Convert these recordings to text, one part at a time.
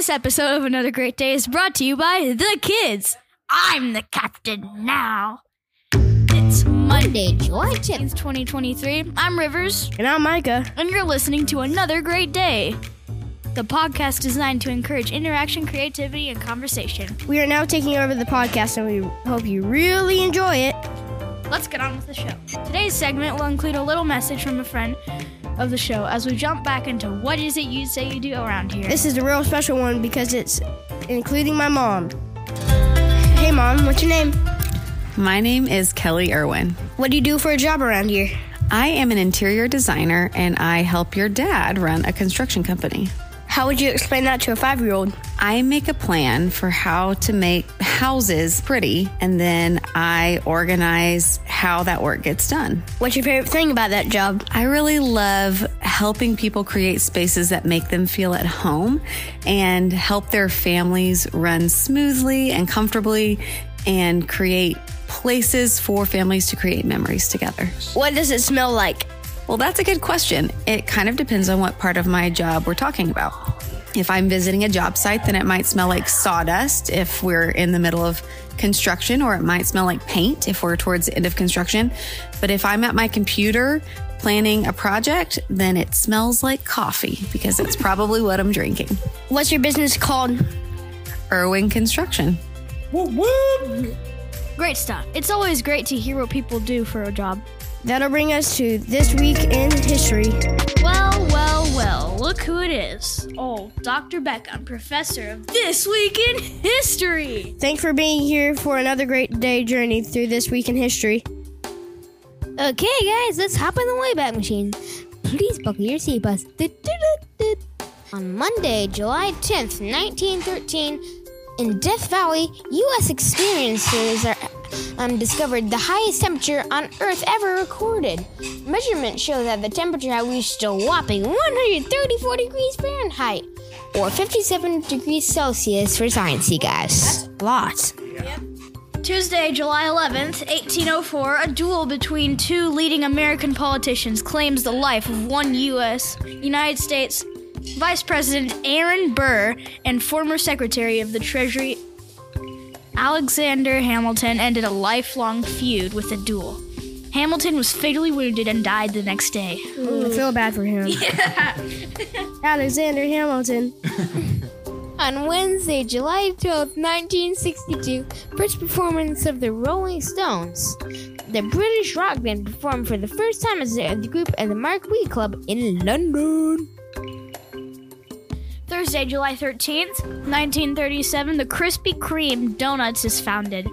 This episode of Another Great Day is brought to you by The Kids. I'm the captain now. It's Monday, July 10th, 2023. I'm Rivers. And I'm Micah. And you're listening to Another Great Day, the podcast designed to encourage interaction, creativity, and conversation. We are now taking over the podcast, and we hope you really enjoy it. Let's get on with the show. Today's segment will include a little message from a friend of the show as we jump back into what is it you say you do around here. This is a real special one because it's including my mom. Hey, Mom, what's your name? My name is Kelly Irwin. What do you do for a job around here? I am an interior designer, and I help your dad run a construction company. How would you explain that to a 5-year-old? I make a plan for how to make houses pretty, and then I organize how that work gets done. What's your favorite thing about that job? I really love helping people create spaces that make them feel at home and help their families run smoothly and comfortably and create places for families to create memories together. What does it smell like? Well, that's a good question. It kind of depends on what part of my job we're talking about. If I'm visiting a job site, then it might smell like sawdust if we're in the middle of construction, or it might smell like paint if we're towards the end of construction. But if I'm at my computer planning a project, then it smells like coffee because it's probably what I'm drinking. What's your business called? Irwin Construction. Whoop, whoop. Great stuff. It's always great to hear what people do for a job. That'll bring us to This Week in History. Well, look who it is. Oh, Dr. Beckham, professor of This Week in History. Thanks for being here for another great day journey through This Week in History. Okay, guys, let's hop on the Wayback Machine. Please buckle your seatbelts. On Monday, July 10th, 1913, in Death Valley, U.S. experiencers are discovered the highest temperature on Earth ever recorded. Measurements show that the temperature had reached a whopping 134 degrees Fahrenheit, or 57 degrees Celsius for sciencey guys. That's a lot. Yeah. Tuesday, July 11th, 1804, a duel between two leading American politicians claims the life of one U.S. United States Vice President Aaron Burr and former Secretary of the Treasury Alexander Hamilton ended a lifelong feud with a duel. Hamilton was fatally wounded and died the next day. Ooh. I feel bad for him. Yeah. Alexander Hamilton. On Wednesday, July 12, 1962, first performance of the Rolling Stones. The British rock band performed for the first time as the group at the Marquee Club in London. Thursday, July 13th, 1937, the Krispy Kreme Donuts is founded.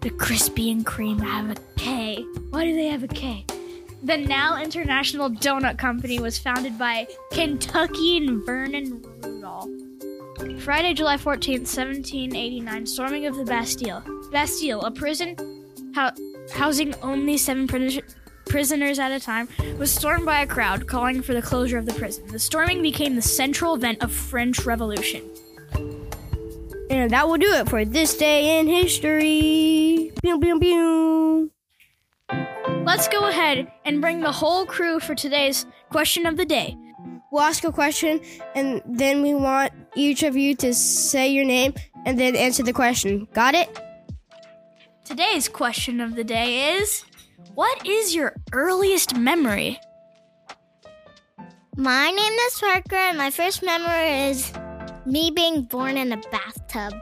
The Krispy and Kreme have a K. Why do they have a K? The now International Donut Company was founded by Kentuckian Vernon Rudolph. Friday, July 14th, 1789, storming of the Bastille. Bastille, a prison housing only 7 prisoners at a time, was stormed by a crowd calling for the closure of the prison. The storming became the central event of French Revolution. And that will do it for this day in history. Pew, pew, pew. Let's go ahead and bring the whole crew for today's question of the day. We'll ask a question, and then we want each of you to say your name and then answer the question. Got it? Today's question of the day is, what is your earliest memory? My name is Parker, and my first memory is me being born in a bathtub.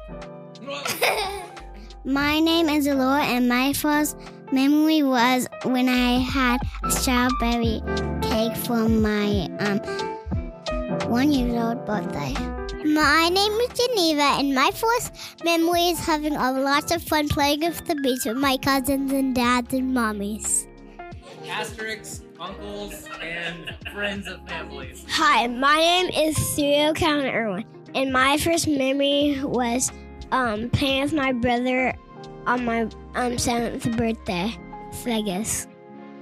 My name is Alora, and my first memory was when I had a strawberry cake for my 1-year-old birthday. My name is Geneva, and my first memory is having a lot of fun playing with the beach with my cousins and dads and mommies. Asterix, uncles, and friends of families. Hi, my name is Theo Calvin Irwin, and my first memory was playing with my brother on my 7th birthday, Vegas.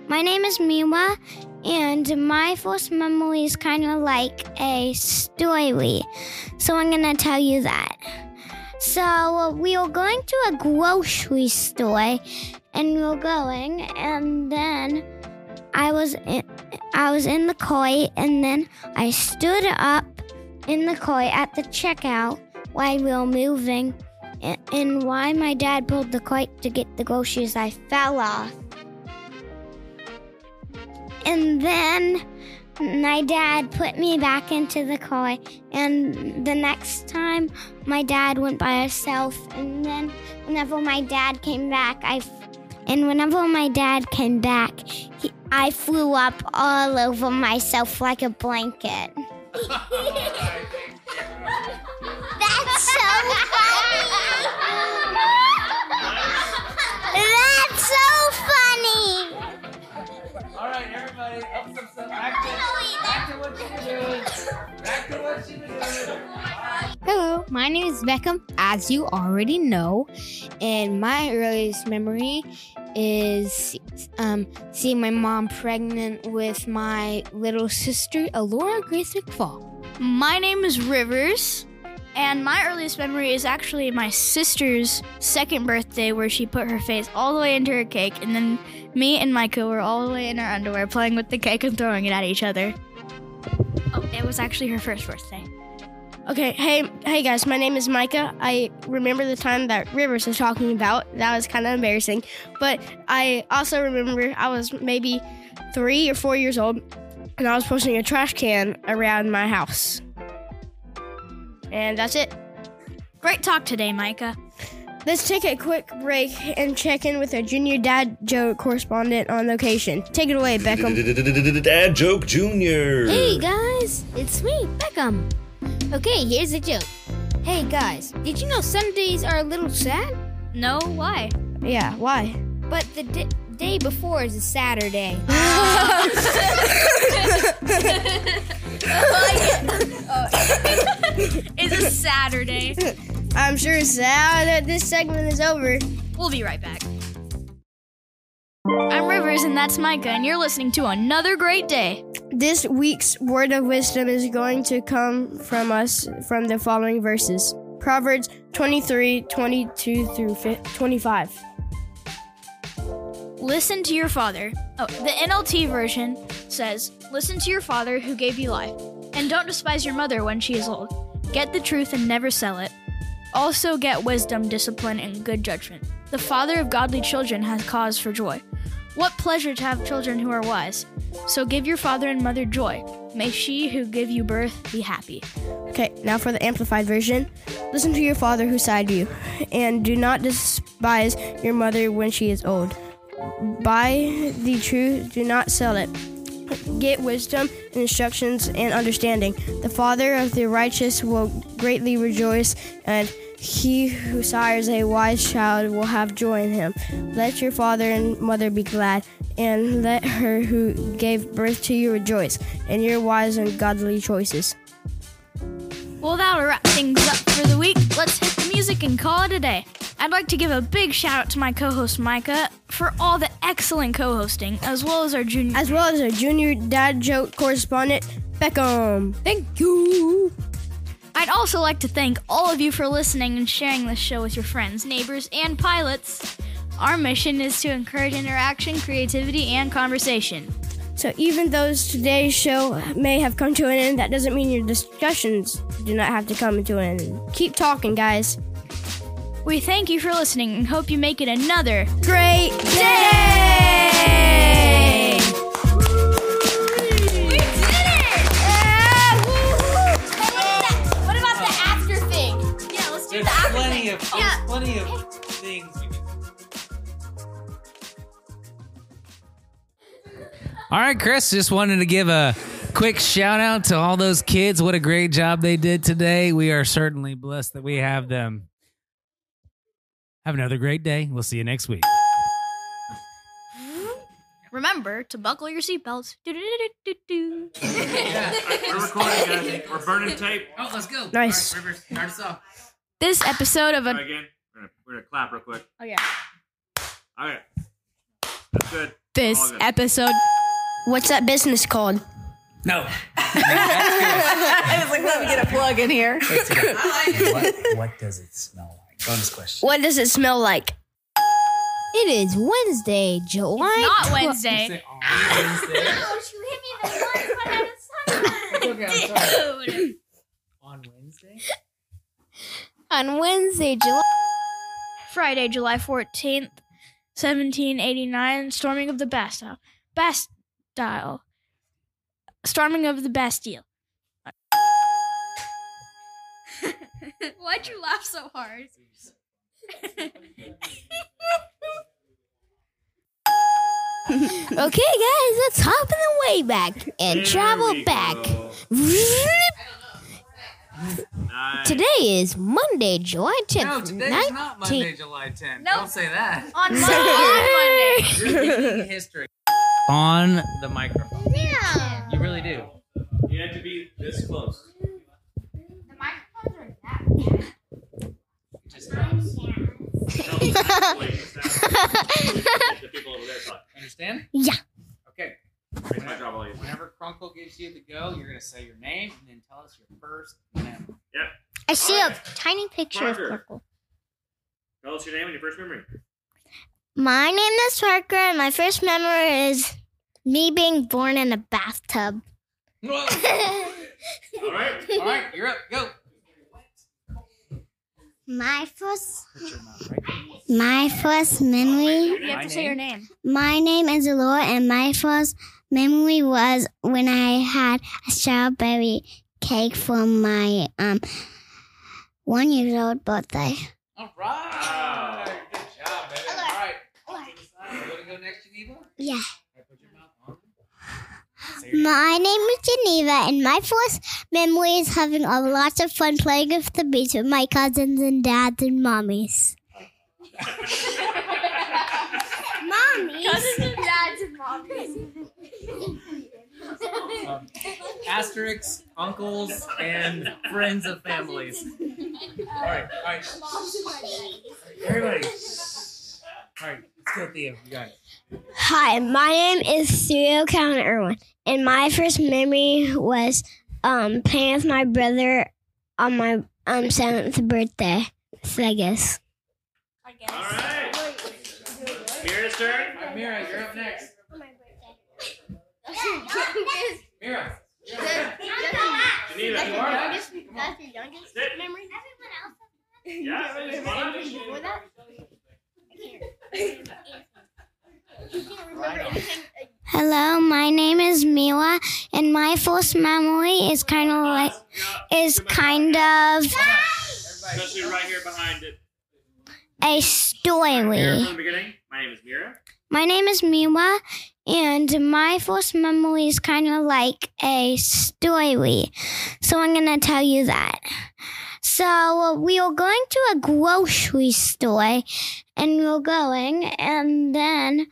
My name is Mima, and my first memory is kind of like a story, so I'm going to tell you that. So we were going to a grocery store, and we were going, and then I was in the cart, and then I stood up, in the car at the checkout while we were moving, and while my dad pulled the cart to get the groceries, I fell off. And then my dad put me back into the car, and the next time my dad went by herself, and then whenever my dad came back, I flew up all over myself like a blanket. That's so funny! That's so funny! All right, everybody, up some stuff. Back to what you were doing. Hello, my name is Beckham, as you already know, and my earliest memory is seeing my mom pregnant with my little sister, Alora Grace McFall. My name is Rivers, and my earliest memory is actually my sister's second birthday, where she put her face all the way into her cake, and then me and Micah were all the way in our underwear playing with the cake and throwing it at each other. Oh, it was actually her first birthday. Okay, hey guys, my name is Micah. I remember the time that Rivers was talking about. That was kind of embarrassing. But I also remember I was maybe 3 or 4 years old, and I was pushing a trash can around my house. And that's it. Great talk today, Micah. Let's take a quick break and check in with our Junior Dad Joke correspondent on location. Take it away, Beckham. Dad Joke Junior. Hey, guys. It's me, Beckham. Okay, here's a joke. Hey, guys. Did you know Sundays are a little sad? No, why? Yeah, why? But the day before is a Saturday. It's a Saturday. I'm sure it's sad that this segment is over. We'll be right back. I'm Rivers, and that's Micah, and you're listening to Another Great Day. This week's Word of Wisdom is going to come from us from the following verses. Proverbs 23:22-25. Listen to your father. Oh, the NLT version says, listen to your father who gave you life, and don't despise your mother when she is old. Get the truth and never sell it. Also get wisdom, discipline, and good judgment. The father of godly children has cause for joy. What pleasure to have children who are wise. So give your father and mother joy. May she who gave you birth be happy. Okay, now for the Amplified version. Listen to your father who sired you, and do not despise your mother when she is old. Buy the truth, do not sell it. Get wisdom, instructions, and understanding. The father of the righteous will greatly rejoice, and he who sires a wise child will have joy in him. Let your father and mother be glad, and let her who gave birth to you rejoice in your wise and godly choices. Well, that'll wrap things up for the week. Let's hit the music and call it a day. I'd like to give a big shout out to my co-host Micah for all the excellent co-hosting, as well as our junior dad joke correspondent Beckham. Thank you. I'd also like to thank all of you for listening and sharing this show with your friends, neighbors, and pilots. Our mission is to encourage interaction, creativity, and conversation. So even though today's show may have come to an end, that doesn't mean your discussions do not have to come to an end. Keep talking, guys. We thank you for listening and hope you make it another great day! We did it! What about the after thing? Yeah, let's do the after thing. There's plenty of things we can do. All right, Chris, just wanted to give a quick shout out to all those kids. What a great job they did today. We are certainly blessed that we have them. Have another great day. We'll see you next week. Remember to buckle your seatbelts. Yeah, we're recording, guys. We're burning tape. Oh, let's go. Nice. All right, Rivers, start us off. This episode of... Again, we're gonna clap real quick. Oh, yeah. All right. That's good. This episode... What's that business called? No. I was like, let me get a plug in here. What does it smell like? Bonus question. What does it smell like? It is Wednesday, July. It's not Wednesday. Ouch, you hit me the first one out of summer. Okay, I'm sorry. Dude. Wednesday. On Wednesday, Friday, July 14th, 1789, storming of the Bastille. Storming of the Bastille. Why'd you laugh so hard? Okay, guys, let's hop in the way back and travel back. Today is Monday, July 10th. No, today's not Monday, July 10th. Nope. Don't say that. On Monday. You're making history. On the microphone. Yeah. You really do. You have to be this close. The microphones are that bad. Just the people over there talk. Understand? Yeah. Okay. Whenever Crunkle gives you the go, you're going to say your name and then tell us your first memory. Yep. I see a tiny picture of Crunkle. Tell us your name and your first memory. My name is Parker, and my first memory is me being born in a bathtub. All right. All right. You're up. Go. My first memory. You have to say your name. My name is Alora, and my first memory was when I had a strawberry cake for my 1-year-old birthday. All right. Good job, baby. All right. You want to go next, Geneva? Yeah. My name is Geneva, and my first memory is having a lot of fun playing with the beach with my cousins and dads and mommies. Mommies? Cousins and dads and mommies. Asterisks, uncles, and friends of families. All right. Everybody. All right, let's go, Theo. You got it. Hi, my name is Theo Calvin Irwin, and my first memory was playing with my brother on my 7th birthday. So I guess. All right. Mira's turn. Mira, you're up next. My birthday. Mira. Geneva, you are up. That's the youngest memory. Everyone else has that? Yeah. Before that? Hello, my name is Mila, and my first memory is kind of especially right here behind it. A story. My name is Mira. My name is Mila, and my first memory is kind of like a story. So I'm gonna tell you that. So we were going to a grocery store, and we were going, and then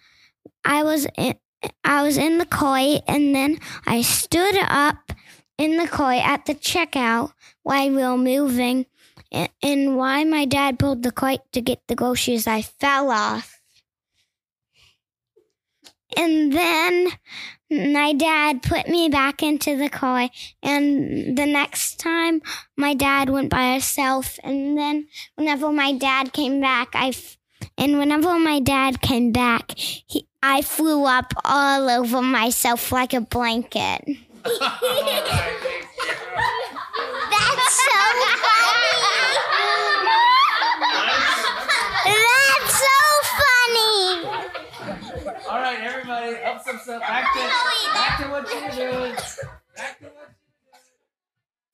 I was in the queue, and then I stood up in the queue at the checkout while we were moving, and while my dad pulled the queue to get the groceries, I fell off. And then my dad put me back into the car, and the next time my dad went by herself, and then whenever my dad came back, I flew up all over myself like a blanket. That's so funny! That's so funny! All right, everybody, up some stuff. Back to what you're doing. Back to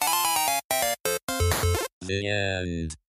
what you're doing. The end.